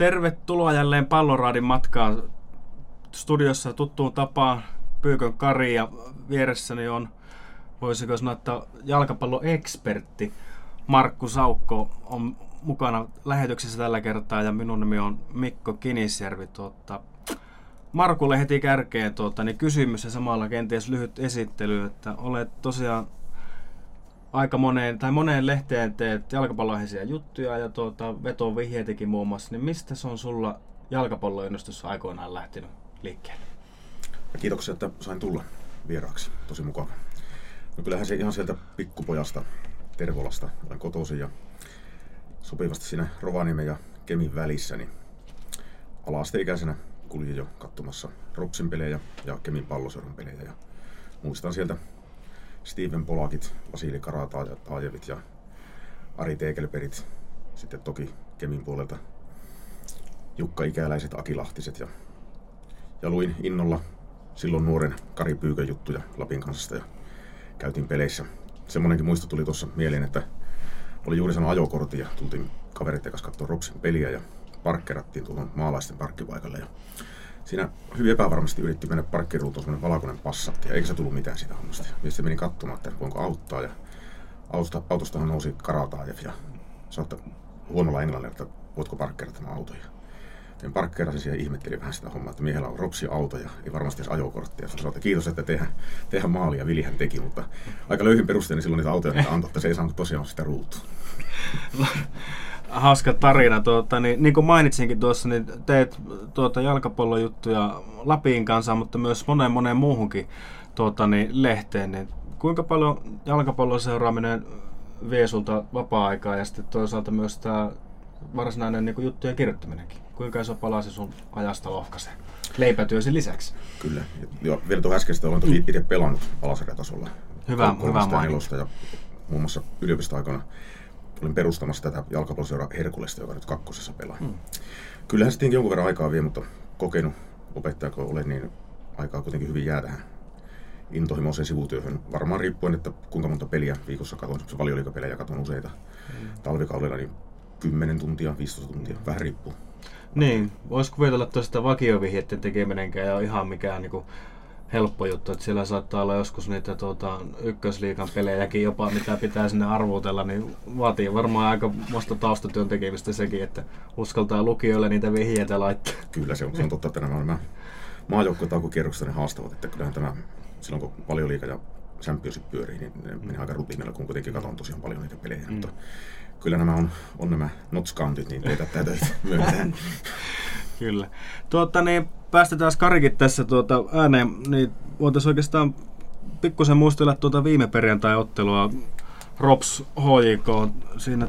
Tervetuloa jälleen Palloraadin matkaan. Studiossa tuttuun tapaan Pyykön Kari ja vieressäni on, voisiko sanoa, että jalkapalloekspertti Markku Saukko on mukana lähetyksessä tällä kertaa ja minun nimi on Mikko Kinisjärvi. Markulle heti kärkeen niin kysymys ja samalla kenties lyhyt esittely, että olet tosiaan aika moneen lehteen teet jalkapalloaiheisia juttuja ja vetovihjeitäkin muun muassa, niin mistä se on sulla jalkapalloinnostus aikoinaan lähtenyt liikkeelle? Kiitoksia, että sain tulla vieraaksi. Tosi mukava. No kyllähän se ihan sieltä pikkupojasta Tervolasta olen kotoisin ja sopivasti siinä Rovaniemen ja Kemin välissä, niin ala-asteikäisenä kuljin jo katsomassa Ropsin pelejä ja Kemin Palloseuran pelejä ja muistan sieltä Steven Polakit, Vasili Karatajevit ja Ari Tegelperit, sitten toki Kemin puolelta Jukka Ikäläiset, Akilahtiset ja luin innolla silloin nuoren Kari Pyykön juttuja Lapin kansasta ja käytiin peleissä. Semmoinenkin muisto tuli tuossa mieleen, että oli juuri saanut ajokortin ja tultiin kavereiden kanssa katsoa Ropsin peliä ja parkkerattiin tuohon maalaisten parkkipaikalle. Ja siinä hyvin epävarmasti yritti mennä parkkiruutuun semmoinen valkoinen Passatti ja eikä se tullut mitään siitä hommasta. Ja sitten menin katsomaan, että voinko auttaa ja autostahan nousi Karatajev ja sanoi, että huonolla englannilla, että voitko parkkeerata tämän auton. Ja parkkeerasin siihen ja ihmettelin vähän sitä hommaa, että miehellä on Ropsi-auto ja ei varmasti edes ajokorttia. Sanoin, että kiitos, että tehdään maali ja Vilihän teki, mutta aika löyhin perustein niin silloin niitä autoja antoi, että se ei saanut tosiaan sitä ruutua. Hauska tarina. Niin kuin mainitsinkin tuossa, niin teet jalkapallojuttuja Lapin kanssa, mutta myös moneen muuhunkin lehteen. Niin kuinka paljon jalkapallon seuraaminen vie sulta vapaa-aikaa ja sitten toisaalta myös tämä varsinainen niin kuin juttujen kirjoittaminenkin? Kuinka iso palasi sun ajasta lohkaisee leipätyösi lisäksi? Kyllä. Ja vielä tuohon äskeistä olen toki itse pelannut alasarjatasolla. Hyvä mainita. Ja muun muassa yliopistoaikana olin perustamassa tätä jalkapalloseuraa Herkulesta, joka nyt kakkosessa pelaa. Kyllähän se tietenkin jonkun verran aikaa vie, mutta kokenut opettaja kun olen, niin aikaa kuitenkin hyvin jää tähän intohimoiseen sivutyöhön. Varmaan riippuen, että kuinka monta peliä viikossa katson, valioliigapelejä katson useita talvikaudella, niin 10 tuntia, 15 tuntia, vähän riippuu. Niin, voisi kuvitella, että sitä vakiovihjeiden tekeminenkään ei ole ihan mikään niin kuin helppo juttu, että siellä saattaa olla joskus niitä ykkösliigan pelejäkin jopa, mitä pitää sinne arvotella, niin vaatii varmaan aika muista taustatyön tekemistä sekin, että uskaltaa lukijoille niitä vihjeitä laittaa. Kyllä se on totta, että nämä maajoukkuetaukokierrokset ne haastavat, että kyllähän tämä silloin kun Valioliiga ja Championship pyörii, niin ne meni aika rutiinilla, kun kuitenkin katson tosiaan paljon niitä pelejä, mutta kyllä nämä on nämä notskaantit, niin teitä täytyy myöntää. Kyllä. Päästetään Karikin tässä ääneen, niin voitaisiin oikeastaan pikkusen muistella viime perjantai-ottelua Rops HJK. Siinä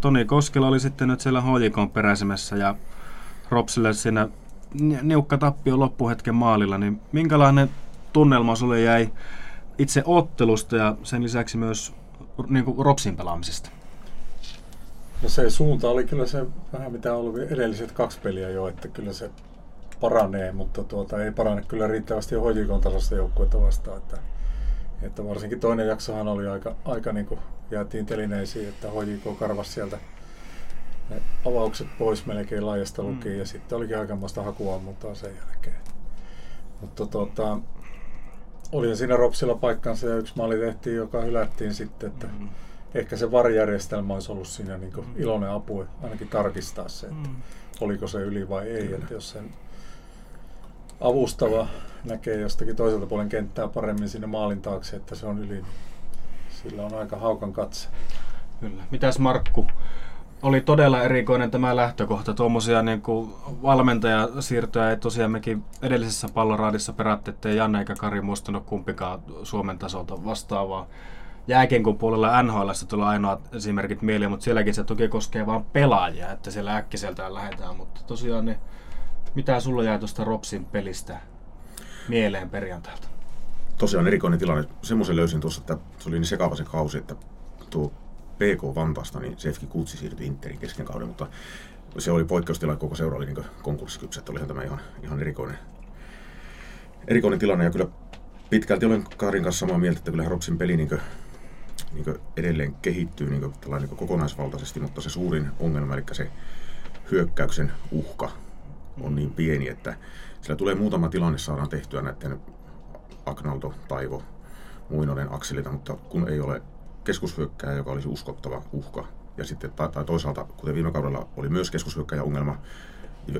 Toni Koskela oli sitten nyt siellä HJK peräisemässä ja Ropsille siinä niukka tappio loppuhetken maalilla. Niin minkälainen tunnelma sulle jäi itse ottelusta ja sen lisäksi myös niin kuin Ropsin pelaamisesta? No se suunta oli kyllä se vähän mitä oli edelliset 2 peliä jo, että kyllä se paranee, mutta ei parane kyllä riittävästi HJK:n tasosta joukkuetta vastaan, että varsinkin toinen jaksohan oli aika niin kuin jäätiin telineisiin, että HJK karvasi sieltä ne avaukset pois melkein laajasta lukiin ja sitten olikin aikamoista hakua ammuntaa sen jälkeen. Mutta oli siinä Ropsilla paikkansa ja yksi maali tehtiin, joka hylättiin sitten, että ehkä se VAR-järjestelmä olisi ollut siinä niin kuin iloinen apu, ainakin tarkistaa se, että oliko se yli vai ei. Että jos sen avustava näkee jostakin toiselta puolen kenttää paremmin sinne maalin taakse, että se on yli, sillä on aika haukan katse. Kyllä. Mitäs Markku? Oli todella erikoinen tämä lähtökohta. Tuommoisia niin kuin valmentajasiirtoja ei tosiaan mekin edellisessä Palloraadissa perätti, ettei Janne eikä Kari muistanut kumpikaan Suomen tasolta vastaavaa. Jääkiekon puolella NHL:ssä tulee ainoat esimerkit mieleen, mutta sielläkin se toki koskee vain pelaajia, että siellä äkkiseltään lähdetään. Mutta tosiaan, niin mitä sulla jäi tuosta Ropsin pelistä mieleen perjantailta? Tosiaan erikoinen tilanne. Semmoisen löysin tuossa, että se oli niin sekava se kausi, että tuo PK Vantaasta, niin Sefki Kutsi siirtyi Interin kesken kauden, mutta se oli poikkeustila, koko seura oli niin konkurssikypsä, että olihan tämä ihan erikoinen tilanne. Ja kyllä pitkälti olen Karin kanssa samaa mieltä, että kyllä Ropsin peli niin edelleen kehittyy niin tällainen kokonaisvaltaisesti, mutta se suurin ongelma, eli se hyökkäyksen uhka on niin pieni, että sillä tulee muutama tilanne saadaan tehtyä näiden Agnaldo, Taivo, Muinonen, Akselita, mutta kun ei ole keskushyökkääjä, joka olisi uskottava uhka. Ja sitten tai toisaalta, kuten viime kaudella oli myös keskushyökkääjä ongelma,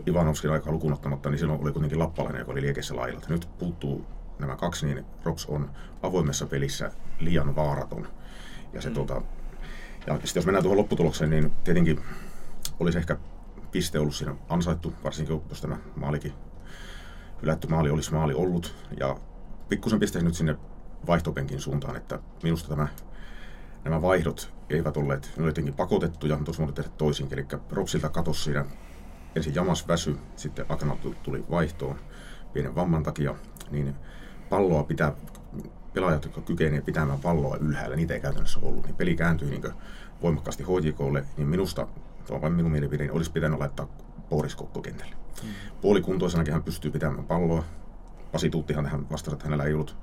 Ivanovskin aikaa lukuun ottamatta, niin silloin oli kuitenkin Lappalainen, joka oli liekessä laidalta. Nyt puuttuu nämä kaksi, niin Rops on avoimessa pelissä liian vaaraton. Ja, ja sitten jos mennään tuohon lopputulokseen, niin tietenkin olisi ehkä piste ollut siinä ansaittu, varsinkin jos tämä maalikin, hylätty maali olisi maali ollut. Ja pikkusen pisteisi nyt sinne vaihtopenkin suuntaan, että minusta nämä vaihdot eivät olleet jotenkin pakotettuja, mutta olisi voinut tehdä toisinkin. Eli Ropsilta katosi siinä ensin Jamas väsy, sitten Agnaldo tuli vaihtoon pienen vamman takia, niin palloa pitää, pelaajat, jotka kykenevät pitämään palloa ylhäällä, niitä ei käytännössä ollut, niin peli kääntyi niin voimakkaasti HJK:lle, niin minusta, tuo on vain minun mielipiteeni, olisi pitänyt laittaa Boris Kokko kentälle. Puolikuntoisenakin hän pystyy pitämään palloa. Pasi Tuuttihan tähän vastasi, että hänellä ei ollut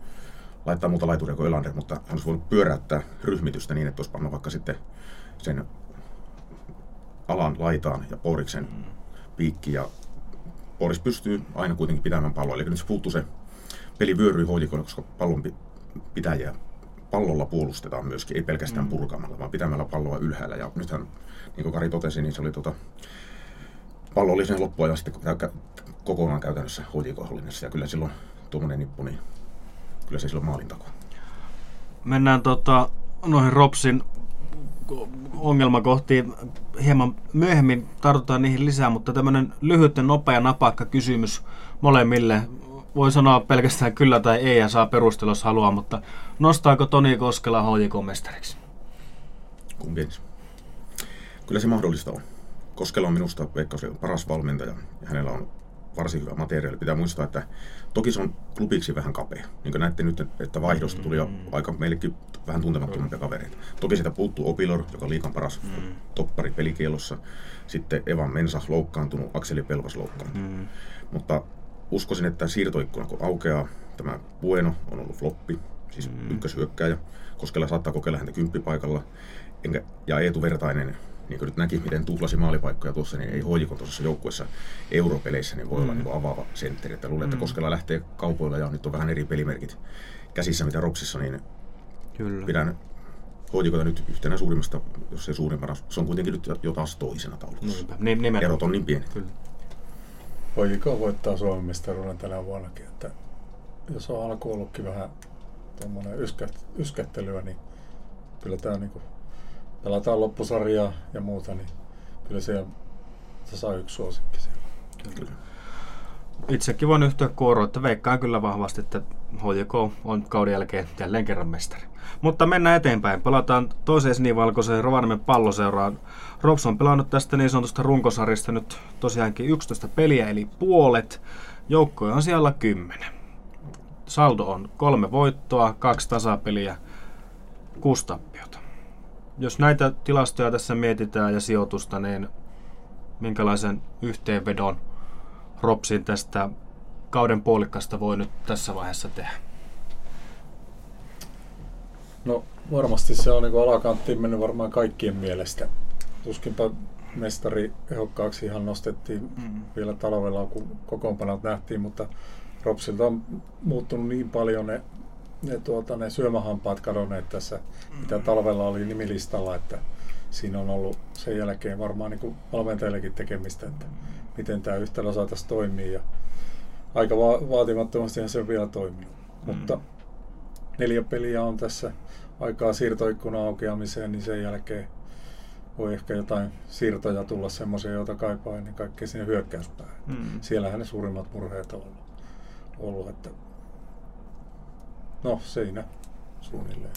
laittaa muuta laituria kuin Elander, mutta hän olisi voinut pyöräyttää ryhmitystä niin, että olisi pannut vaikka sitten sen Alan laitaan ja Boriksen piikki. Ja Boris pystyy aina kuitenkin pitämään palloa. Eli nyt se puuttuu se peli vyöryi HJK:lle, koska pallon pitäjää pallolla puolustetaan myöskin, ei pelkästään purkamalla, vaan pitämällä palloa ylhäällä. Ja nythän, niin kuin Kari totesi, niin se oli pallo oli sen loppua ja sitten kokonaan käytännössä HJK-hallinnassa. Ja kyllä silloin tuommoinen nippu, niin kyllä se silloin maalin takoo. Mennään noihin Ropsin ongelmakohtiin hieman myöhemmin, tartutaan niihin lisää, mutta tämmöinen lyhyt ja nopea napakka kysymys molemmille. Voi sanoa pelkästään kyllä tai ei ja saa perustella, jos haluaa, mutta nostaako Toni Koskela HJK-mestariksi? Kumpi ensin? Kyllä se mahdollista on. Koskela on minusta Veikkausliigan paras valmentaja ja hänellä on varsin hyvä materiaali. Pitää muistaa, että toki se on klubiksi vähän kapea. Niin kuin näette nyt, että vaihdosta tuli jo aika meillekin vähän tuntemattomampia kavereita. Toki siitä puuttuu Opilor, joka on liigan paras toppari pelikielossa. Sitten Evan Mensa loukkaantunut, Akseli Pelvas loukkaantunut. Mutta uskoisin, että siirtoikkuna kun aukeaa, tämä Bueno on ollut floppi, siis ykköshyökkääjä. Koskela saattaa kokeilla häntä kymppipaikalla. Ja Eetu Vertainen, niin kuin nyt näki, miten tuhlasi maalipaikkoja tuossa, niin ei HJK:n tuossa joukkueessa europeleissä niin voi olla niin avaava sentteri. Että luulen, että Koskela lähtee kaupoilla ja nyt on vähän eri pelimerkit käsissä, mitä Ropsissa, niin kyllä. Pidän HJK:ta nyt yhtenä suurimmasta, jos ei suurimpana. Se on kuitenkin nyt jo taas toisena taulussa. Erot on niin pienet. Kyllä. HJK voittaa Suomen mestaruuden tänä vuonnakin, että jos on alku ollutkin vähän tuommoinen yskättelyä, niin kyllä tämä niinku, pelataan loppusarjaa ja muuta, niin kyllä siellä saa yksi suosikki siellä. Kyllä. Itsekin voin yhtyä kuoroon, että veikkaan kyllä vahvasti, että HJK on kauden jälkeen jälleen kerran mestari. Mutta mennään eteenpäin. Palataan toiseen sinivalkoiseen Rovaniemen Palloseuraan. Rops on pelannut tästä niin sanotusta runkosarjasta nyt tosiaankin 11 peliä, eli puolet. Joukkoja on siellä 10. Saldo on 3 voittoa, 2 tasapeliä, 6 tappiota. Jos näitä tilastoja tässä mietitään ja sijoitusta, niin minkälaisen yhteenvedon Ropsin tästä kauden puolikkasta voi nyt tässä vaiheessa tehdä? No varmasti se on niin alakanttiin mennyt varmaan kaikkien mielestä. Tuskinpä mestari ehokkaaksi ihan nostettiin vielä talvella, kun kokoonpanot nähtiin, mutta Ropsilta on muuttunut niin paljon ne syömähampaat kadonneet tässä, mitä talvella oli nimilistalla, että siinä on ollut sen jälkeen varmaan niin valmentajillakin tekemistä, että miten tämä yhtälö saataisiin toimia ja aika vaatimattomastihan se on vielä toiminut. Mutta 4 peliä on tässä aikaa siirtoikkunan aukeamiseen, niin sen jälkeen voi ehkä jotain siirtoja tulla semmoisia, joita kaipaa ennen kaikkea sinne hyökkäyspäähän. Siellähän ne suurimmat murheet on ollut että no siinä suunnilleen.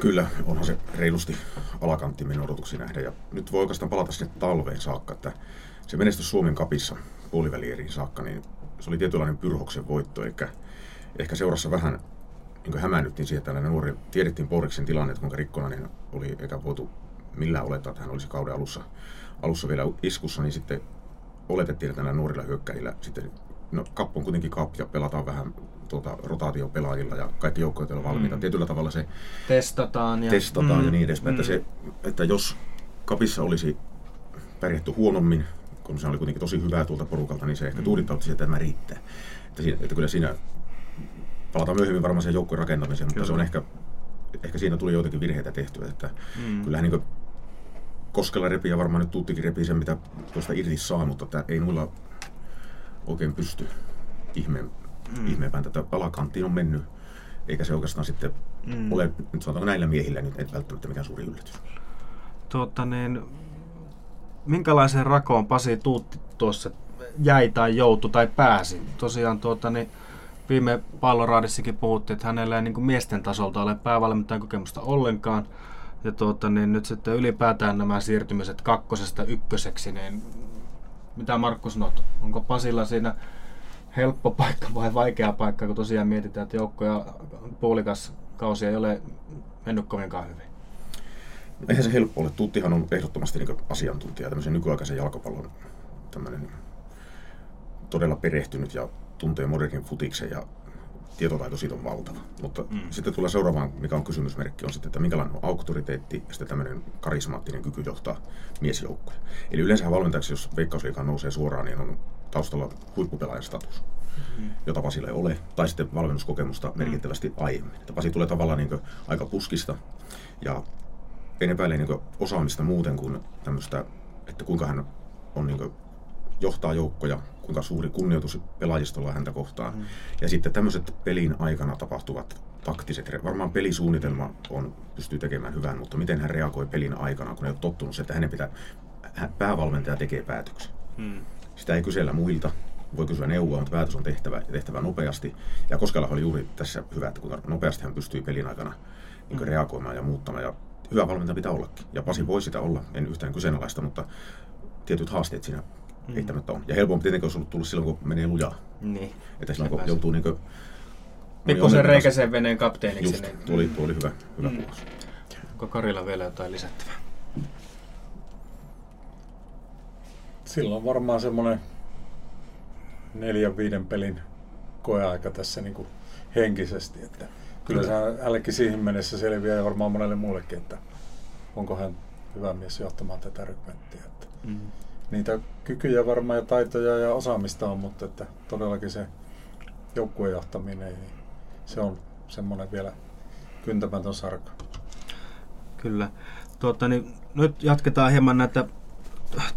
Kyllä, onhan se reilusti alakantti minun odotuksiin nähdä. Ja nyt voi oikeastaan palata sinne talveen saakka, että se menestys Suomen kapissa puolivälieriin saakka, niin se oli tietynlainen Pyrhoksen voitto, eikä ehkä seurassa vähän niin hämäännyttiin siihen, että näin nuori, tiedettiin Boriksen tilanne, että kuinka rikkonainen oli, eikä voitu millään olettaa, että hän olisi kauden alussa vielä iskussa, niin sitten oletettiin, että näillä nuorilla hyökkäjillä sitten, no Kapp on kuitenkin Kapp ja pelataan vähän rotaatiopelaajilla ja kaikki joukkueet ovat valmiita. Tietyllä tavalla se testataan ja niin edespäin, että jos Kapissa olisi pärjätty huonommin, kun se oli kuitenkin tosi hyvää tuolta porukalta, niin se ehkä tuudittautti siihen, että tämä riittää. Että kyllä siinä palataan myöhemmin varmaan siihen joukkojen rakentamiseen, mutta se on ehkä siinä tuli joitakin virheitä tehtyä. Että kyllähän niin Koskela repii ja varmaan nyt Tuuttikin repii sen, mitä tuosta irti saa, mutta tämä ei noilla oikein pysty ihmeempään. Tätä alakanttiin on mennyt, eikä se oikeastaan sitten ole, nyt sanotaanko näillä miehillä, niin ei välttämättä mikään suuri yllätys. Minkälaiseen rakoon Pasi Tuutti tuossa jäi tai joutui tai pääsi? Tosiaan viime Palloraadissakin puhuttiin, että hänellä ei niin kuin miesten tasolta ole päävalmentajan kokemusta ollenkaan. Ja nyt sitten ylipäätään nämä siirtymiset kakkosesta ykköseksi, niin mitä Markku sanot? Onko Pasilla siinä helppo paikka vai vaikea paikka, kun tosiaan mietitään, että joukkoja puolikas kausi ei ole mennyt kovinkaan hyvin? Eihän se helppo ole. Tuuttihan on ehdottomasti niin asiantuntija, tämmöisen nykyaikaisen jalkapallon todella perehtynyt ja tuntee modernin futiksen ja tietotaito siitä on valtava. Mutta sitten tulee seuraavaan, mikä on kysymysmerkki, on sitten, että minkälainen on auktoriteetti ja sitten tämmöinen karismaattinen kyky johtaa miesjoukkoja. Eli yleensä valmentajaksi, jos Veikkausliigaan nousee suoraan, niin on taustalla huippupelaajan status, jota Pasilla ei ole, tai sitten valmennuskokemusta merkittävästi aiemmin. Että Pasi tulee tavallaan niin aika puskista ja en epäile niin osaamista muuten kuin tämmöistä, että kuinka hän on niin johtaa joukkoja, kuinka suuri kunnioitus pelaajistolla häntä kohtaan. Ja sitten tämmöiset pelin aikana tapahtuvat taktiset, varmaan pelisuunnitelma pystyy tekemään hyvän, mutta miten hän reagoi pelin aikana, kun ei ole tottunut se, että hänen pitää, päävalmentaja tekee päätöksen. Sitä ei kysellä muilta, voi kysyä neuvoa, mutta päätös on tehtävä nopeasti. Ja Koskela oli juuri tässä hyvä, että kuinka nopeasti hän pystyy pelin aikana niin reagoimaan ja muuttamaan. Ja hyvä valmentaja pitää ollakin. Ja Pasi voi sitä olla, en yhtään kyseenalaista, mutta tietyt haasteet siinä heittämättä on. Ja helpompi tietenkin olisi tullut silloin, kun menee lujaa. Niin. Että silloin, kun joutuu niinkö... Pikkusen reikäisen veneen kapteeniksi. Just, niin. tuo oli hyvä puhus. Onko Karilla vielä jotain lisättävää? Silloin varmaan semmoinen 4-5 pelin koeaika tässä niin kuin henkisesti, että... Kyllä hänellekin siihen mennessä selviää ja varmaan monelle muullekin, että onko hän hyvä mies johtamaan tätä rykmenttiä. Niitä kykyjä varmaan ja taitoja ja osaamista on, mutta että todellakin se joukkueen johtaminen, niin se on semmoinen vielä kyntämätön sarka. Kyllä. Nyt jatketaan hieman näitä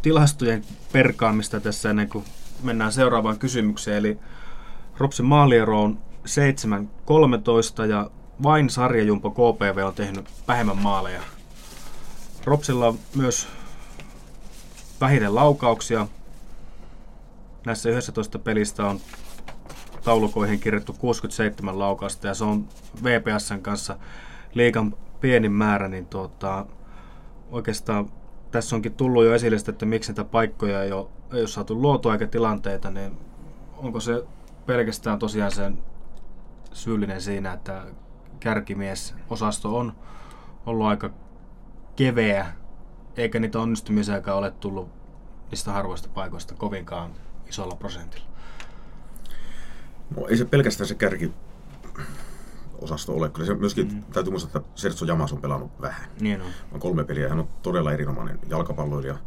tilastojen perkaamista tässä ennen kuin mennään seuraavaan kysymykseen. Eli Ropsin maaliero on 7-13 ja vain sarjajumpo KPV on tehnyt vähemmän maaleja. Ropsilla on myös vähiten laukauksia. Näissä 19 pelistä on taulukoihin kirjattu 67 laukausta ja se on VPS:n kanssa liigan pienin määrä. Niin oikeastaan tässä onkin tullut jo esille sitä, että miksi näitä paikkoja ei ole saatu luotua eikä tilanteita, niin onko se pelkästään tosiaan sen syyllinen siinä, että kärkimiesosasto on ollut aika keveä, eikä niitä onnistumisiakaan ole tullut niistä harvoista paikoista kovinkaan isolla prosentilla? No ei se pelkästään se kärkiosasto ole. Kyllä se myöskin täytyy muistaa, että Sergio Jamas on pelannut vähän. Niin on. 3 peliä. Hän on todella erinomainen jalkapalloilija.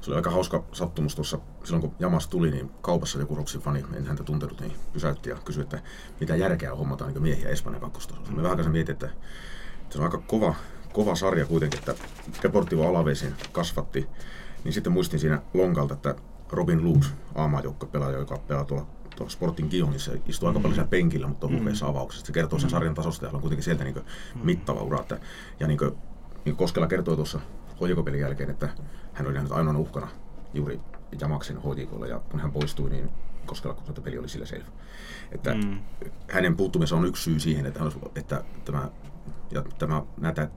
Se oli aika hauska sattumus tuossa. Silloin kun Jamas tuli, niin kaupassa joku Ropsin fani, en häntä tuntenut, niin pysäytti ja kysyi, että mitä järkeä hommataan niin miehiä Espanjan kakkostasolla. Me vähän kanssa mietin, että se on aika kova sarja kuitenkin, että Deportivo Alavésin kasvatti. Niin sitten muistin siinä lonkalta, että Robin Lopez, A-maajoukkuepelaaja, joka pelaa tuolla Sporting Gijón, istuu aika paljon siellä penkillä, mutta on huikeissa avauksissa. Se kertoo sen sarjan tasosta ja on kuitenkin sieltä niin mittava ura. Ja niin kuin Koskela kertoi tuossa HJK-pelin jälkeen, että hän oli nähnyt ainoana uhkana juuri Jamaksen HJK:lle ja kun hän poistui, niin Koskela kun peli oli sillä selvä. Että hänen puuttumisensa on yksi syy siihen, että näitä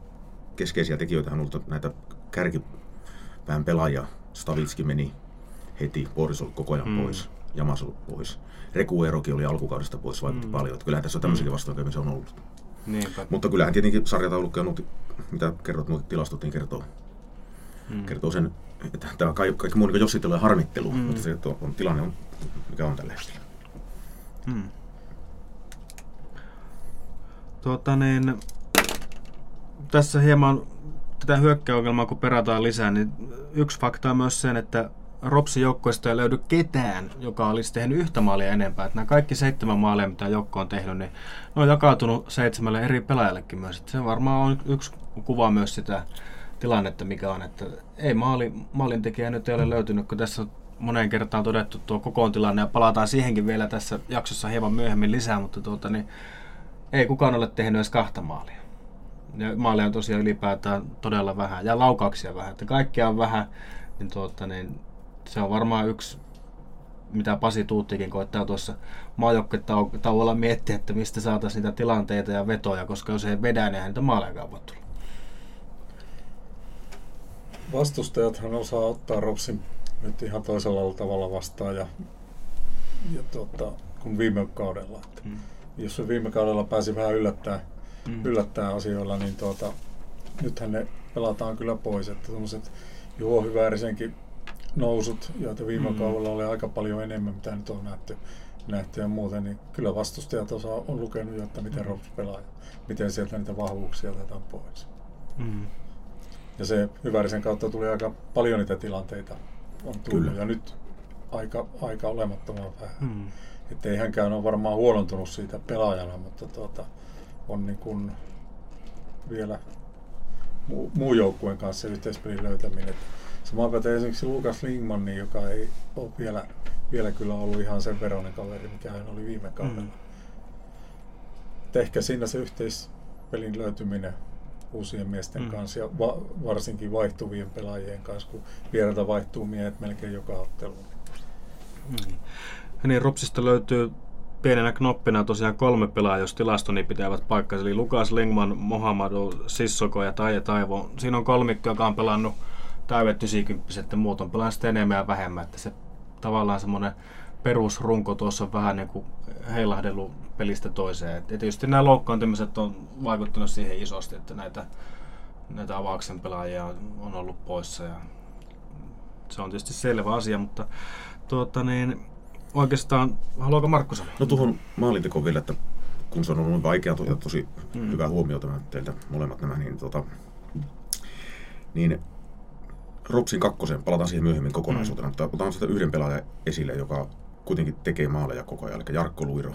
keskeisiä tekijöitä on ollut näitä kärkipään pelaajia. Stavitski meni heti, Boris oli koko ajan pois, Jamas oli pois. Rekuerokin oli alkukaudesta pois, vaikutti paljon. Kyllähän tässä on tämmöisiäkin vastoinkäymisiä on ollut. Niinpä. Mutta kyllähän tietenkin sarjataulukko ja mitä kerrot, nuo tilastot niin kertoo sen, että tämä kaikki muu niin jossittelua ja harmittelu, mutta se on tilanne, mikä on tällä hetkellä. Tässä hieman tätä hyökkäongelmaa kun perataan lisää, niin yksi fakta on myös sen, että Ropsin joukkueesta ei löydy ketään, joka olisi tehnyt yhtä maalia enempää. Että nämä kaikki 7 maalia, mitä joukko on tehnyt, niin ne on jakautunut 7 eri pelaajallekin myös. Että se varmaan on yksi kuva myös sitä tilannetta, mikä on. Että ei maalintekijä nyt ei ole löytynyt, kun tässä on moneen kertaan todettu tuo kokoon tilanne, ja palataan siihenkin vielä tässä jaksossa hieman myöhemmin lisää, mutta niin ei kukaan ole tehnyt edes 2 maalia. Ja maaleja on tosiaan ylipäätään todella vähän, ja laukauksia vähän, että kaikkea on vähän, niin se on varmaan yksi, mitä Pasi Tuuttikin koittaa tuossa maajoukkuetauolla miettiä, että mistä saataisiin niitä tilanteita ja vetoja, koska jos ei vedä, niin eihän niitä maalejakaan voi tulla. Vastustajathan osaa ottaa Ropsin nyt ihan toisella tavalla vastaan ja kun viime kaudella. Jos se viime kaudella pääsi vähän yllättää asioilla, niin nythän ne pelataan kyllä pois. Että sellaiset Juho Hyväärisenkin nousut, joita viime kaudella oli aika paljon enemmän, mitä nyt on nähty ja muuten, niin kyllä vastustajat on lukenut, että miten Rops pelaa ja miten sieltä niitä vahvuuksia otetaan pois. Ja se Hyvärisen kautta tuli aika paljon niitä tilanteita on tullut kyllä. Ja nyt aika olemattoman vähän. Että ei hänkään ole varmaan huolontunut siitä pelaajana, mutta on niin kuin vielä muun joukkueen kanssa yhteispelin löytäminen. Samaan pätee esimerkiksi Lucas Lingman, joka ei ole vielä kyllä ollut ihan sen veroinen kaveri, mikä hän oli viime kaudella. Ehkä siinä se yhteispelin löytyminen uusien miesten kanssa ja varsinkin vaihtuvien pelaajien kanssa, kun viereltä vaihtuu miehet melkein joka otteluun. Niin, Ropsista löytyy pienenä knoppina tosiaan 3 pelaajaa, jos tilastoni pitävät paikkaa, eli Lucas Lingman, Mohamedou Sissoko ja Taivo. Siinä on 3, joka on pelannut täydet 90, että muut on pelannut sitten enemmän ja vähemmän, että se tavallaan semmoinen perusrunko tuossa on vähän niin kuin heilahdellut pelistä toiseen. Et tietysti nämä loukkaantumiset on vaikuttanut siihen isosti, että näitä avauksen pelaajia on ollut poissa ja se on tietysti selvä asia, mutta oikeastaan, haluaako Markku sanoa? No tuohon maalintekoon vielä, että kun se on ollut vaikea ja tosi hyvä huomio tämä teiltä molemmat nämä, niin, niin Ropsin 2, palataan siihen myöhemmin kokonaisuutena, mutta otan sitä yhden pelaajan esille, joka kuitenkin tekee maaleja koko ajan, eli Jarkko Luiro.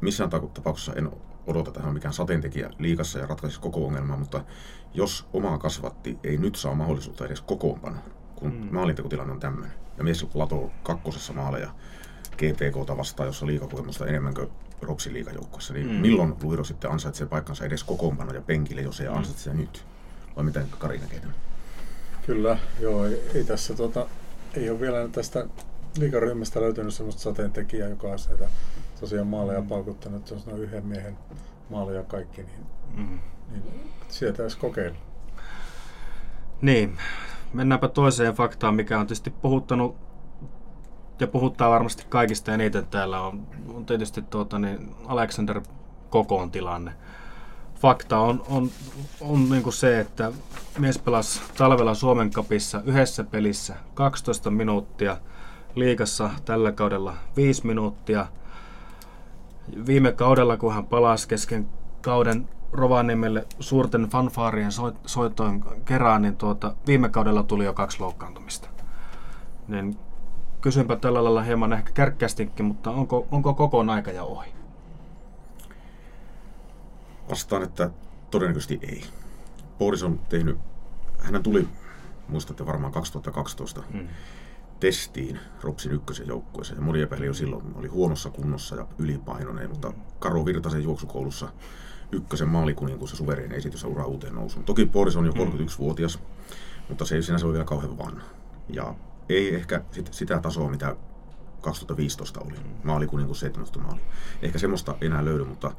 Missään tapauksessa en odota, että hän on mikään sateentekijä liigassa ja ratkaisisi koko ongelmaa, mutta jos omaa kasvatti, ei nyt saa mahdollisuutta edes kokoonpanoon, kun maalintekotilanne on tämmöinen. Ja mies latoo 2 maaleja GPK:ta vastaan, jossa liigakokemusta enemmän kuin Ropsin liigajoukkueessa, niin milloin Luiro sitten ansaitsee paikkansa edes kokoonpanoon ja penkille, jos ei ansaitse nyt? Vai mitä Kari näkee tämän? Kyllä, joo, ei tässä ei ole vielä tästä liigaryhmästä löytynyt semmoista sateentekijää, joka on sitä tosiaan maaleja paukuttanut, jos on yhden miehen maaleja kaikki, niin sieltä edes kokeilla. Niin, mennäänpä toiseen faktaan, mikä on tietysti puhuttanut ja puhuttaa varmasti kaikista eniten täällä on tietysti Alexander Kokon tilanne. Fakta on niin kuin se, että mies pelasi talvella Suomen Cupissa 1 pelissä 12 minuuttia, liigassa tällä kaudella 5 minuuttia. Viime kaudella, kun hän palasi kesken kauden Rovaniemelle suurten fanfaarien soitoin kerran, niin viime kaudella tuli jo 2 loukkaantumista. Niin kysynpä tällä lailla hieman ehkä kärkkästinkin, mutta onko kokoon aika ja ohi? Vastaan, että todennäköisesti ei. Boris on tehnyt, hän tuli, muistatte varmaan 2012, testiin Ropsin 1 joukkueeseen. Ja moni epäili jo silloin, oli huonossa kunnossa ja ylipainoinen, mutta Karo Virtasen juoksukoulussa 1 maalikuninkuussa suvereen esitys ja ura uuteen nousuun. Toki Boris on jo 31-vuotias, mutta se ei sinänsä ole vielä kauhean vanha. Ja ei ehkä sitä tasoa, mitä 2015 oli. Maalikuninkuus 17 maali. Ehkä semmoista enää löydy, mutta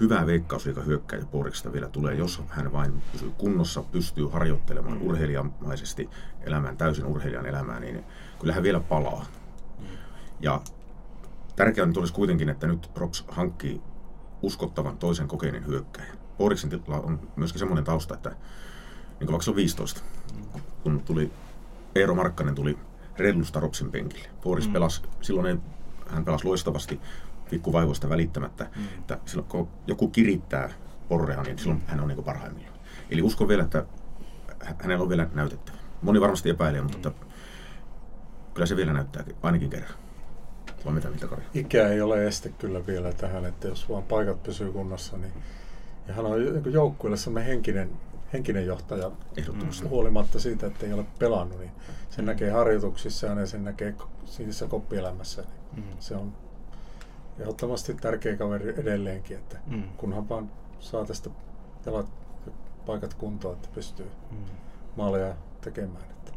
hyvä Veikkausliiga hyökkääjä Boriksesta vielä tulee, jos hän vain pysyy kunnossa, pystyy harjoittelemaan urheilijamaisesti elämään, täysin urheilijan elämää, niin kyllä hän vielä palaa. Ja tärkeää nyt olisi kuitenkin, että nyt Rops hankkii uskottavan toisen kokeinen hyökkääjän. Boriksen tila on myöskin semmoinen tausta, että niin vaikka se on 15, kun tuli Eero Markkanen tuli Rellusta Ropsin penkille. Boris pelasi, silloin hän pelasi loistavasti, pikkuvaivoista välittämättä, että silloin kun joku kirittää Porrea, niin silloin hän on niin kuin parhaimmillaan. Eli uskon vielä, että hänellä on vielä näytettävä. Moni varmasti epäilee, mutta kyllä se vielä näyttääkin, ainakin kerran. Vai mitä Kari? Ikä ei ole este kyllä vielä tähän, että jos vaan paikat pysyy kunnossa, niin ja hän on niin joukkueelle sellainen henkinen johtaja huolimatta siitä, että ei ole pelannut, niin sen näkee harjoituksissaan ja sen näkee siinä koppielämässä. Niin se on ehdottomasti tärkeä kaveri edelleenkin, että kunhan vaan saa tästä jalat ja paikat kuntoon, että pystyy maaleja tekemään. Että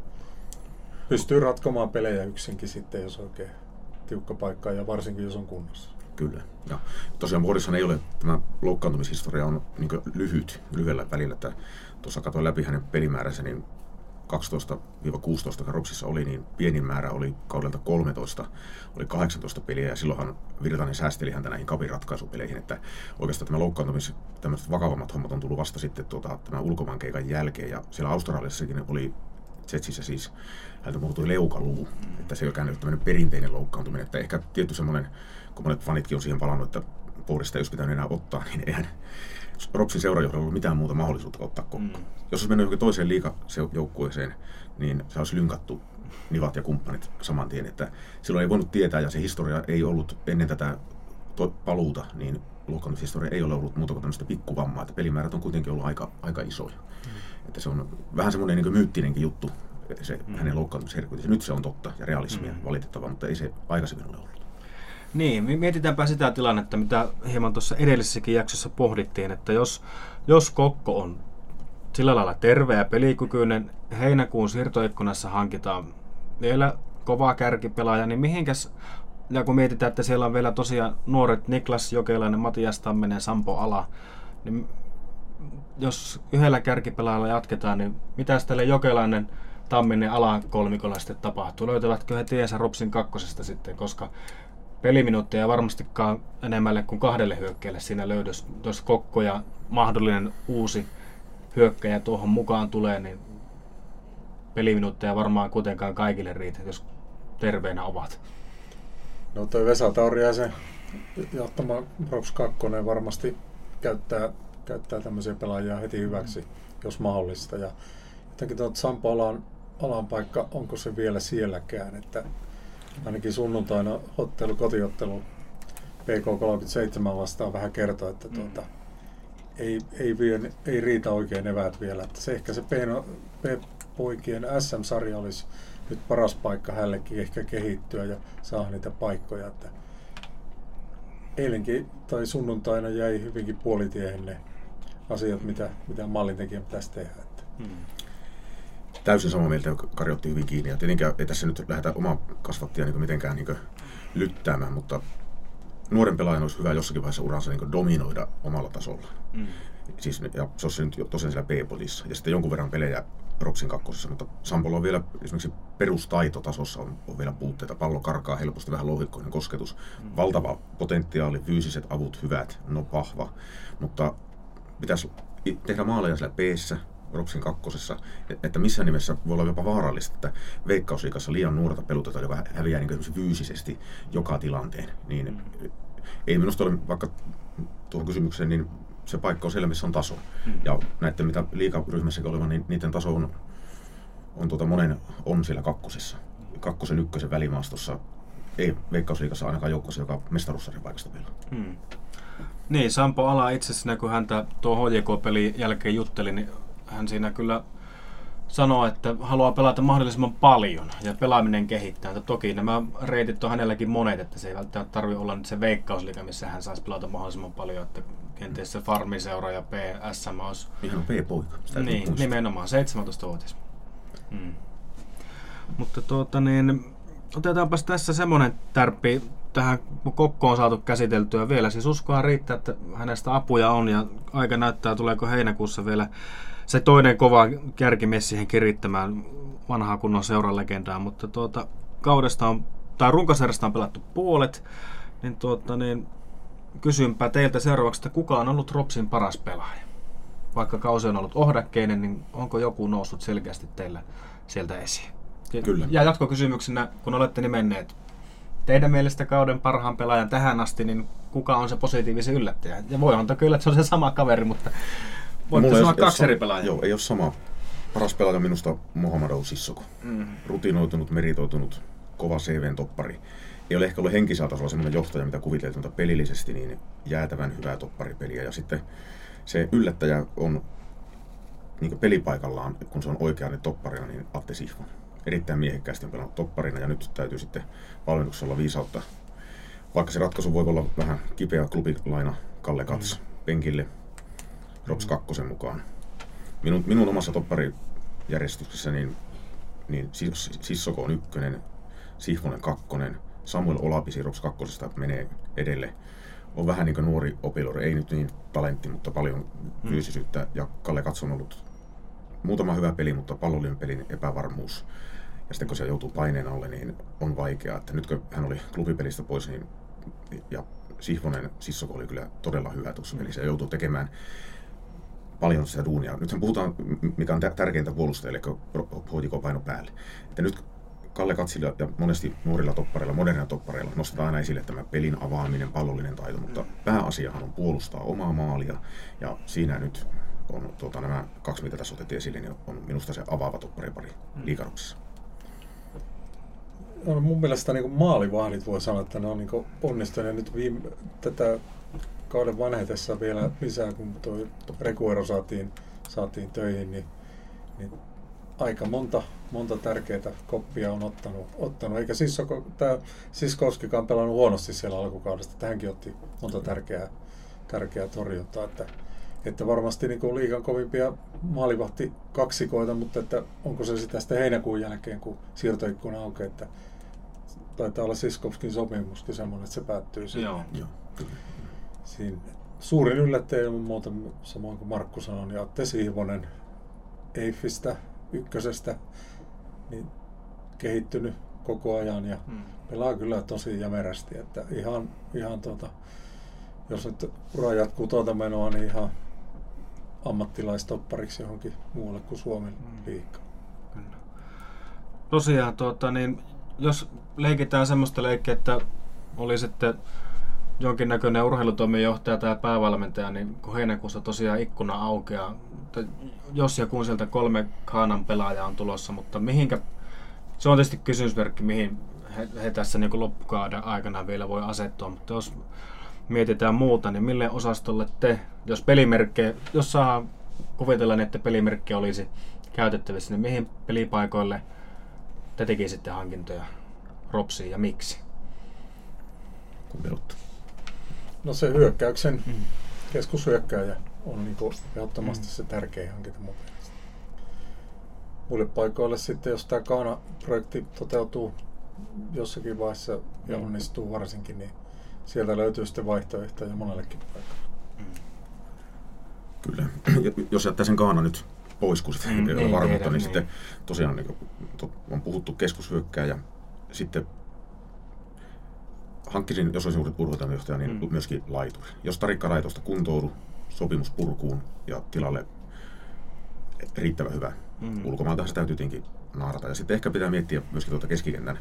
pystyy ratkomaan pelejä yksinkin sitten, jos oikein tiukka paikka ja varsinkin jos on kunnossa. Kyllä. Ja tosiaan Borishan ei ole, tämä loukkaantumishistoria on niin kuin lyhyellä välillä. Tuossa katsoin läpi hänen pelimääränsä, niin 12-16 Ropsissa oli, niin pienin määrä oli kaudelta 13, oli 18 peliä ja silloinhan Virtanen säästeli häntä näihin Cupin ratkaisupeleihin, että oikeastaan tämä loukkaantumis, tämmöiset vakavammat hommat on tullut vasta sitten tämän ulkomaankeikan jälkeen ja siellä Australiassakin oli Jetsissä siis häneltä muuttui leukaluu, että se ei ole tämmöinen perinteinen loukkaantuminen, että ehkä tietty semmoinen, kun monet fanitkin on siihen palannut, että Bourista ei olisi pitänyt enää ottaa, niin eihän Ropsin seurajohdolla ollut mitään muuta mahdollisuutta ottaa Kokko. Jos olisi mennyt johonkin toiseen liigajoukkueeseen, niin se olisi lynkattu nivat ja kumppanit saman tien, että silloin ei voinut tietää ja se historia ei ollut ennen tätä paluuta, niin loukkaantumishistoria ei ole ollut muuta kuin tämmöistä pikkuvammaa, että pelimäärät on kuitenkin ollut aika isoja. Että se on vähän semmoinen niin kuin myyttinenkin juttu, se hänen loukkaantumisherkkyys. Nyt se on totta ja realismia valitettavaa, mutta ei se aikaisemmin ole ollut. Niin, mietitäänpä sitä tilannetta, mitä hieman tuossa edellisessäkin jaksossa pohdittiin, että jos Kokko on sillä lailla terve ja pelikykyinen, heinäkuun siirtoikkunassa hankitaan vielä kovaa kärkipelaaja, niin mihinkäs, ja kun mietitään, että siellä on vielä tosiaan nuoret Niklas Jokelainen, Matias Tamminen, Sampo Ala, niin jos yhdellä kärkipelaajalla jatketaan, niin mitäs tälle Jokelainen, Tamminen, Alan kolmikolla sitten tapahtuu? Löytävätkö he tiensä Ropsin kakkosesta sitten, koska peliminuutteja varmastikaan enemmälle kuin kahdelle hyökkäjälle siinä löydös. Jos Kokko ja mahdollinen uusi hyökkäjä tuohon mukaan tulee, niin peliminuutteja varmaan kuitenkaan kaikille riitä, jos terveenä ovat. No toi Vesa Tauriaisen johtama Rops 2 varmasti käyttää tämmöisiä pelaajia heti hyväksi, jos mahdollista. Ja jotenkin tuo Sampo Alan paikka, onko se vielä sielläkään, että ainakin sunnuntaina kotiottelu PK37 vastaan vähän kertoi, että ei riitä oikein eväät vielä. Että se ehkä se P-poikien SM-sarja olisi nyt paras paikka hänellekin ehkä kehittyä ja saada niitä paikkoja. Että eilenkin tai sunnuntaina jäi hyvinkin puolitiehen ne asiat, mitä mallintekijän pitäisi tehdä. Että. Täysin samaa mieltä, joka Kari otti hyvin kiinni. Ja tietenkään ei tässä nyt lähdetä omaa kasvattia niin mitenkään niin lyttäämään, mutta nuoren pelaajan olisi hyvä jossakin vaiheessa uransa niin dominoida omalla tasolla. Siis, ja se olisi nyt tosiaan siellä B-potissa ja sitten jonkun verran pelejä Ropsin kakkosessa, mutta Sampolla on vielä esimerkiksi perustaitotasossa on vielä puutteita. Pallo karkaa helposti, vähän louhikkoinen kosketus. Valtava potentiaali, fyysiset avut hyvät, vahva, mutta pitäisi tehdä maaleja siellä B-ssä. Ropsin kakkosessa, että missään nimessä voi olla jopa vaarallista, että Veikkausliigassa liian nuorta pelutetaan, joka häviää niin fyysisesti joka tilanteen. Niin ei minusta ole, vaikka tuohon kysymykseen, niin se paikka on siellä, missä on taso. Ja näiden, mitä liigaryhmässäkin olevan, niin niiden taso on monen on siellä kakkosessa. Kakkosen ykkösen välimaastossa ei Veikkausliigassa ainakaan joukkueessa, joka mestaruussarjan paikasta pelaa. Niin, Sampo Ala itse asiassa, kun häntä tuon HJK-pelin jälkeen jutteli, niin hän siinä kyllä sanoo, että haluaa pelata mahdollisimman paljon ja pelaaminen kehittää. Mutta toki nämä reitit on hänelläkin monet, että se ei välttämättä tarvitse olla nyt se Veikkausliiga, missä hän saisi pelata mahdollisimman paljon. Että kenties se farmiseura ja PSM olisi... Ihan P-poika. Niin, nimenomaan 17-vuotias. Mutta otetaanpas tässä semmoinen tärppi. Tähän Kokkoon on saatu käsiteltyä vielä. Siis uskoa riittää, että hänestä apuja on ja aika näyttää, tuleeko heinäkuussa vielä se toinen kova kärkimies siihen kirittämään vanhaa kunnon seuralegendaa, mutta kaudesta on, tai runkosarjasta on pelattu puolet, niin, kysynpä teiltä seuraavaksi, että kuka on ollut Ropsin paras pelaaja? Vaikka kausi on ollut ohdakkeinen, niin onko joku noussut selkeästi teillä sieltä esiin? Kyllä. Ja jatkokysymyksenä, kun olette nimenneet teidän mielestä kauden parhaan pelaajan tähän asti, niin kuka on se positiivisen yllättäjä? Ja voi antaa kyllä, että se on se sama kaveri, mutta voitte sanoa kaksi eri pelaajia. Joo, ei ole sama. Paras pelaaja minusta Mohamedou Sissoko. Rutinoitunut, meritoitunut, kova CV-toppari. Ei ole ehkä ollut henkisellä tasolla sellainen johtaja, mitä kuviteltiin, mutta pelillisesti niin jäätävän hyvää topparipeliä. Ja sitten se yllättäjä on niin pelipaikallaan, kun se on oikeainen topparina, niin Atte Sihvonen. Erittäin miehekkäästi on pelannut topparina ja nyt täytyy sitten valmennuksessa olla viisautta. Vaikka se ratkaisu voi olla vähän kipeä klubilaina Kalle Katz penkille Rops 2 mukaan. Minun omassa topparijärjestyksessä niin Sissoko on ykkönen, Sihvonen kakkonen, Samuel Olapisi Rops 2 menee edelle. On vähän niin kuin nuori opilori, ei nyt niin talentti, mutta paljon fyysisyyttä. Ja Kalle Katz on ollut muutama hyvä peli, mutta pallollinen pelin epävarmuus. Ja sitten kun se joutuu paineen alle, niin on vaikeaa. Että nyt kun hän oli klubipelistä pois, niin ja Sihvonen Sissoko oli kyllä todella hyvä tuossa pelissä. Ja joutuu tekemään paljon sitä duunia. Nythän puhutaan, mikä on tärkeintä puolustajille, kun HJK paino päälle. Että nyt Kalle Katsilla ja monesti nuorilla toppareilla, modernilla toppareilla nostetaan aina esille tämä pelin avaaminen, pallollinen taito, mutta pääasiahan on puolustaa omaa maalia. Ja siinä nyt on nämä kaksi, mitä tässä otettiin esille, niin on minusta se avaava topparipari Liigaropsissa. No, mun mielestä niin maalivahdit voi sanoa, että ne on niin onnistuneet nyt tätä kauden vanhetessa vielä lisää, kun tuo Rekuero saatiin töihin, niin aika monta tärkeää koppia on ottanut. Eikä Siskoskikaan pelannut huonosti siellä alkukaudesta, että hänkin otti monta tärkeää torjuntaa. Että varmasti niin liigan kovimpia maalivahti kaksikoita, mutta että onko se sitten heinäkuun jälkeen, kun siirtoikkuna aukeaa, että taitaa olla Siskovskin sopimuskin semmoinen, että se päättyy siihen. Siinä. Suurin yllättäjä on muuta, samoin kuin Markku sanoi, niin Atte Sihvonen Eiffistä, ykkösestä, niin kehittynyt koko ajan ja pelaa kyllä tosi jämerästi, että ihan jos nyt ura jatkuu menoa, niin ihan ammattilaistoppariksi johonkin muualle kuin Suomen liigaan. Kyllä. Tosiaan, niin, jos leikitään semmoista leikkiä, että oli sitten jonkinnäköinen urheilutoimijohtaja tai päävalmentaja, niin kun heinäkuussa tosiaan ikkuna aukeaa, jos ja kun sieltä 3 Kaanan pelaajaa on tulossa, mutta mihinkä, se on tietysti kysymysmerkki, mihin he tässä niin kuin loppukauden aikana vielä voi asettua, mutta jos mietitään muuta, niin mille osastolle te, jos saa kuvitella, että pelimerkkejä olisi käytettävissä, niin mihin pelipaikoille te tekisitte hankintoja Ropsiin ja miksi? No se hyökkäyksen keskushyökkääjä on niin ehdottomasti se tärkein hankinta mun mielestä. Muille paikoille sitten, jos tämä Kaana-projekti toteutuu jossakin vaiheessa ja onnistuu varsinkin, niin sieltä löytyy sitten vaihtoehtoja monellekin paikalle. Kyllä. Jos jättää sen Kaana nyt pois, kun sitä ei ole varmuutta, niin sitten tosiaan niin on puhuttu keskushyökkääjä. Sitten hankkisin, jos olisin urheilujohtaja, niin myöskin laituri. Jos Tarikka Raitosta kuntoudu, sopimus purkuun ja tilalle riittävän hyvä. Ulkomaalta se täytyy tietenkin naarata. Ja sitten ehkä pitää miettiä myöskin keskikentän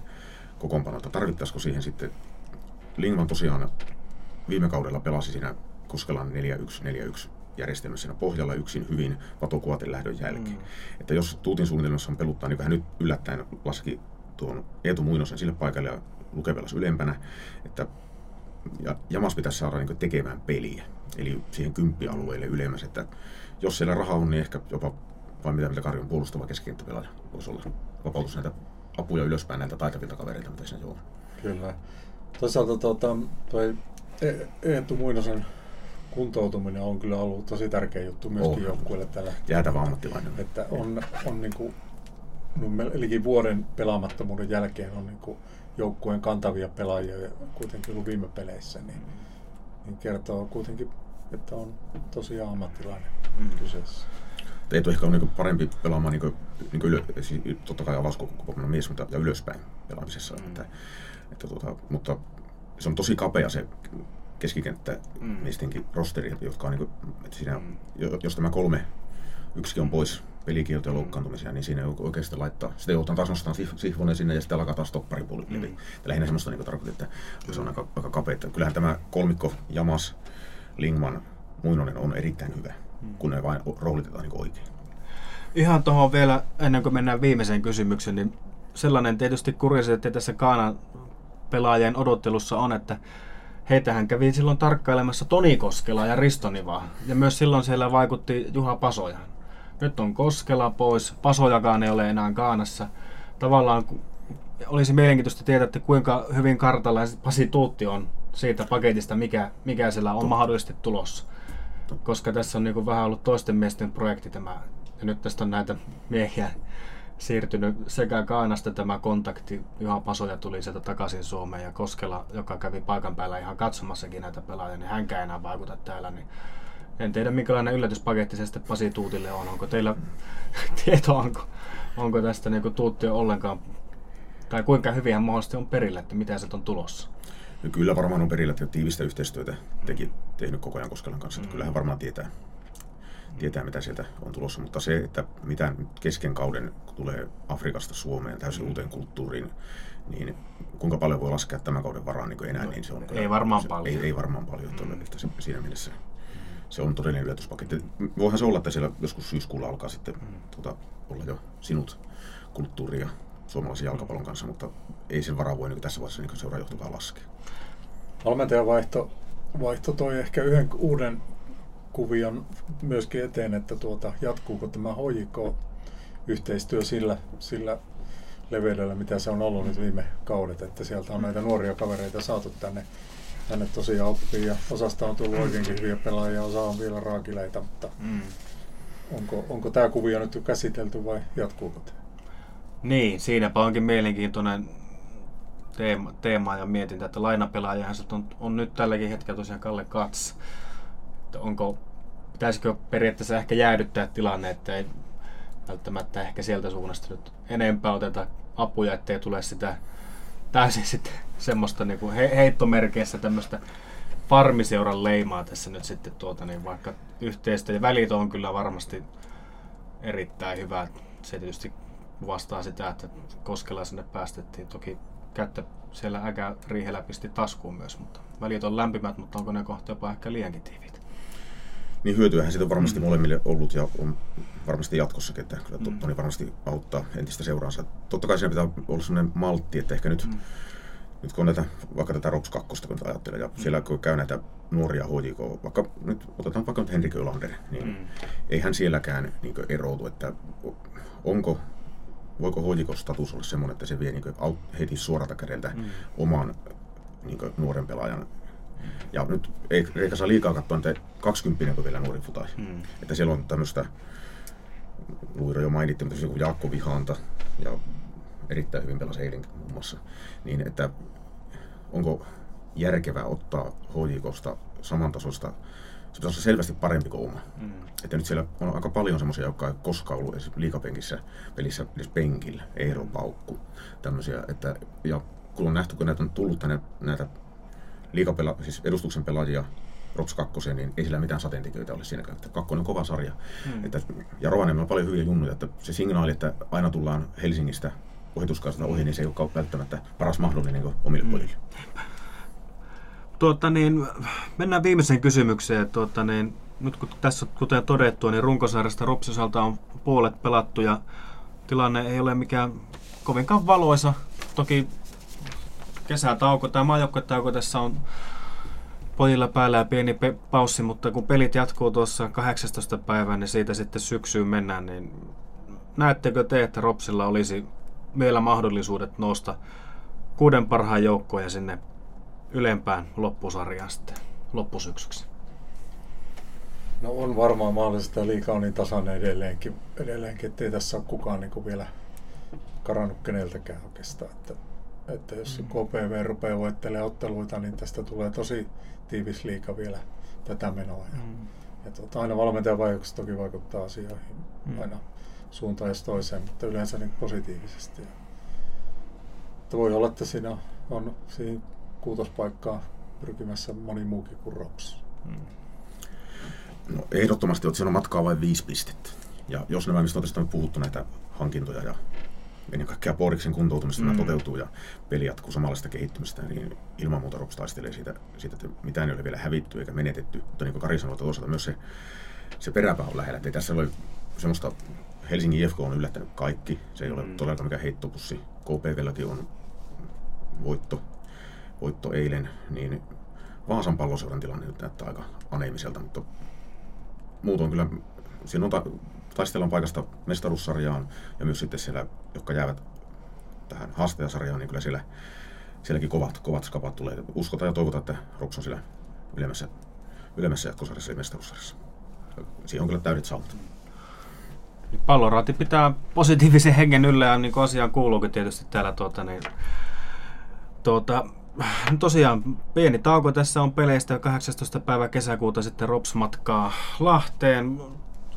kokoonpanoita. Tarvittaisiko siihen sitten... Lingman tosiaan viime kaudella pelasi siinä Koskelan 4-1-4-1 järjestelmässä siinä pohjalla yksin hyvin Vatokuaten lähdön jälkeen. Että jos Tuutin suunnitelmassa on peluttaa, niin hän nyt yllättäen laski tuon Eetu Muinosen sille paikalle ja Luke pelasi ylempänä. Että Jamas pitäisi saada niin tekemään peliä, eli siihen kymppialueelle ylemmäs. Että jos siellä raha on, niin ehkä jopa vai mitä Karjon puolustava keskikenttäpelaaja voisi olla. Vapautus näitä apuja ylöspäin näitä taitavilta kavereita, mitä siinä on. Kyllä. Toisaalta toi Eettu Muinosen kuntoutuminen on kyllä ollut tosi tärkeä juttu myöskin joukkueelle tällä. Jäätävä ammattilainen. Että on niinku liki vuoden pelaamattomuuden jälkeen on niinku joukkueen kantavia pelaajia kuitenkin ollut viime peleissä, niin kertoo kuitenkin, että on tosiaan ammattilainen kyseessä. Eetu ehkä on niinku parempi pelaamaan niinku totta kai avauskoko mies mutta ja ylöspäin pelaamisessa. Mutta se on tosi kapea se keskikenttä miestenkin rosteri, jotka on niinku, siinä, jos tämä 3-1 on pois pelikieltoja loukkaantumisia, niin siinä oikeastaan laittaa, sitä joudutaan taas nostamaan Sihvonen sinne ja sitten alkaa taas topparipuoli. Eli lähinnä semmoista niinku tarkoittaa, että se on aika kapeita. Kyllähän tämä kolmikko Jamas, Lingman, Muinonen on erittäin hyvä, kun ne vain roolitetaan niinku oikein. Ihan tuohon vielä, ennen kuin mennään viimeiseen kysymykseen, niin sellainen tietysti kuriositeetti tässä Ghanan pelaajien odottelussa on, että heitähän kävi silloin tarkkailemassa Toni Koskela ja Ristonivaa, ja myös silloin siellä vaikutti Juha Pasoja. Nyt on Koskela pois, Pasojakaan ei ole enää Ghanassa. Tavallaan olisi mielenkiintoista tietää, että kuinka hyvin kartalla Pasi Tuutti on siitä paketista, mikä siellä on mahdollisesti tulossa. Koska tässä on niin vähän ollut toisten miesten projekti tämä, ja nyt tästä on näitä miehiä siirtynyt sekä Ghanasta tämä kontakti. Juha Pasoja tuli sieltä takaisin Suomeen ja Koskela, joka kävi paikan päällä ihan katsomassakin näitä pelaajia, niin hänkään enää vaikuta täällä. Niin en tiedä, minkälainen yllätyspaketti se sitten Pasi Tuutille on. Onko teillä tietoa, onko tästä niin Tuutti ollenkaan, tai kuinka hyvin hän mahdollisesti on perillä, että mitä sieltä on tulossa? No kyllä varmaan on perillä, että tiivistä yhteistyötä tehnyt koko ajan Koskelan kanssa. Että kyllähän varmaan tietää, mitä sieltä on tulossa, mutta se, että mitä kesken kauden tulee Afrikasta Suomeen täysin uuteen kulttuuriin, niin kuinka paljon voi laskea tämän kauden varaan niin enää, niin se on kyllä, ei varmaan paljon siinä mielessä. Se on todellinen yllätyspaketti. Voihan se olla, että siellä joskus syyskuulla alkaa sitten olla jo sinut kulttuuria suomalaisen jalkapallon kanssa, mutta ei sen varaa voi niin tässä vaiheessa niin seuraajohtokaan laskea. Valmentajan vaihto toi ehkä yhden uuden kuvion myöskin eteen, että jatkuuko tämä HJK-yhteistyö sillä leveydellä, mitä se on ollut nyt viime kaudet, että sieltä on näitä nuoria kavereita saatu tänne tosiaan oppii ja osasta on tullut oikeinkin hyviä pelaajia, osa on vielä raakileita, mutta onko tämä kuvio nyt jo käsitelty vai jatkuuko tämä? Niin, siinäpä onkin mielenkiintoinen teema ja mietintä, että lainapelaajahan on nyt tälläkin hetkellä tosiaan Kalle Katz. Pitäisikö periaatteessa ehkä jäädyttää tilanne, että ei välttämättä ehkä sieltä suunnasta nyt enempää oteta apuja, ettei tule sitä täysin sitten semmoista niinku heittomerkeissä tämmöistä farmiseuran leimaa tässä nyt sitten vaikka yhteistyö ja välit on kyllä varmasti erittäin hyvä. Se tietysti vastaa sitä, että Koskela sinne päästettiin, toki kättä siellä Äkä-Riihellä pisti taskuun myös, mutta välit on lämpimät, mutta onko ne kohta jopa ehkä liiankin tiiviitä? Niin hyötyähän siitä on varmasti molemmille ollut ja on varmasti jatkossakin, että kyllä Toni varmasti auttaa entistä seuraansa. Totta kai siinä pitää olla sellainen maltti, että ehkä nyt kun tätä Rops 2, kun ajattelee, ja siellä kun käy näitä nuoria HJK, otetaan nyt Henrik Ölander, niin eihän sielläkään niin eroutu, että voiko HJK-status olla semmoinen, että se vie niin heti suoralta kädeltä oman niin nuoren pelaajan. Ja nyt ei saa liikaa katsoa niitä 20, kun vielä nuori futai. Että siellä on tämmöistä, Luiro jo mainittiin, mutta joku Jaakko Vihanta ja erittäin hyvin pelasi eilen muun muassa. Niin että onko järkevää ottaa HJK:sta samantasoista, se pitäisi olla selvästi parempi kuin oma. Että nyt siellä on aika paljon semmoisia, jotka ei koskaan ollut edes liigapenkissä pelissä edes penkillä, Eero Paukku, tämmöisiä. Että, ja kun on nähty, kun näitä on tullut tänne näitä siis edustuksen pelaajia Rops 2, niin ei sillä mitään sateentekijöitä ole siinäkään. Kakkonen on kova sarja. Että, ja Rovaniemellä on paljon hyviä junnuja, että se signaali, että aina tullaan Helsingistä ohituskaisesta ohi, niin se ei ole välttämättä paras mahdollinen omille pojille. Mennään viimeiseen kysymykseen. Nyt kun tässä kuten todettu, niin runkosarjasta Ropsin osalta on puolet pelattu ja tilanne ei ole mikään kovinkaan valoisa. Toki kesätauko tai maajoukkuetauko tässä on pojilla päällä ja pieni paussi, mutta kun pelit jatkuu tuossa 18. päivään, niin siitä sitten syksyyn mennään. Niin näettekö te, että Ropsilla olisi vielä mahdollisuudet nousta 6 parhaan joukkoon ja sinne ylempään loppusarjaan sitten loppusyksyksi? No on varmaan mahdollista, liiga on niin tasainen edelleenkin, ettei tässä ole kukaan niin kuin vielä karannut keneltäkään oikeastaan. Että jos KPV rupeaa voittelemaan otteluita, niin tästä tulee tosi tiivis liiga vielä tätä menoa. Ja aina valmentajan vaikutukset toki vaikuttaa asioihin aina suuntaan ja toiseen, mutta yleensä niin positiivisesti. Että voi olla, että siinä on siihen kuutospaikkaan pyrkimässä moni muukin kuin Rops. No, ehdottomasti siinä on matkaa vain 5 pistettä. Ja jos nämä, mistä on tästä puhuttu, näitä hankintoja ja ennen kaikkea Boriksen kuntoutumista toteutuu ja peli jatkuu samanlaista kehittymistä, niin ilman muuta Rops taistelee siitä, että mitään ei ole vielä hävitty eikä menetetty. Mutta niin kuin Kari sanoi, että toisaalta myös se peräpää on lähellä. Ei tässä ole semmoista Helsingin IFK on yllättänyt kaikki. Se ei ole todellakaan mikään heittopussi. KPV:lläkin on voitto eilen. Niin Vaasan Palloseuran tilanne nyt näyttää aika aneemiselta, mutta muutoin kyllä siinä on taistellaan paikasta mestaruussarjaan ja myös sitten siellä, jotka jäävät tähän haastajasarjaan, niin kyllä sielläkin kovat skapat tulee. Uskotaan ja toivotaan, että Rops on siellä ylemmässä jatkosarjassa ja mestaruussarjassa. Siihen on kyllä täydet saumat. Palloraati pitää positiivisen hengen yllä ja niin kuin asiaan kuuluukin tietysti täällä tosiaan pieni tauko tässä on peleistä. 18. päivä kesäkuuta sitten Rops matkaa Lahteen.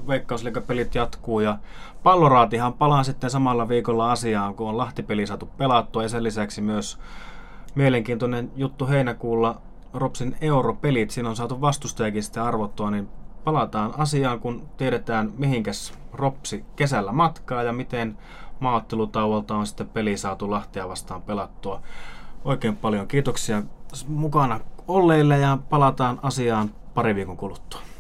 Veikkausliigapelit jatkuu ja Palloraatihan palaa sitten samalla viikolla asiaan, kun on Lahti-peli saatu pelattua. Ja sen lisäksi myös mielenkiintoinen juttu heinäkuulla Ropsin europelit. Siinä on saatu vastustajakin sitten arvottua, niin palataan asiaan, kun tiedetään mihinkäs Ropsi kesällä matkaa ja miten maaottelutauolta on sitten peli saatu Lahtia vastaan pelattua. Oikein paljon kiitoksia mukana olleille ja palataan asiaan pari viikon kuluttua.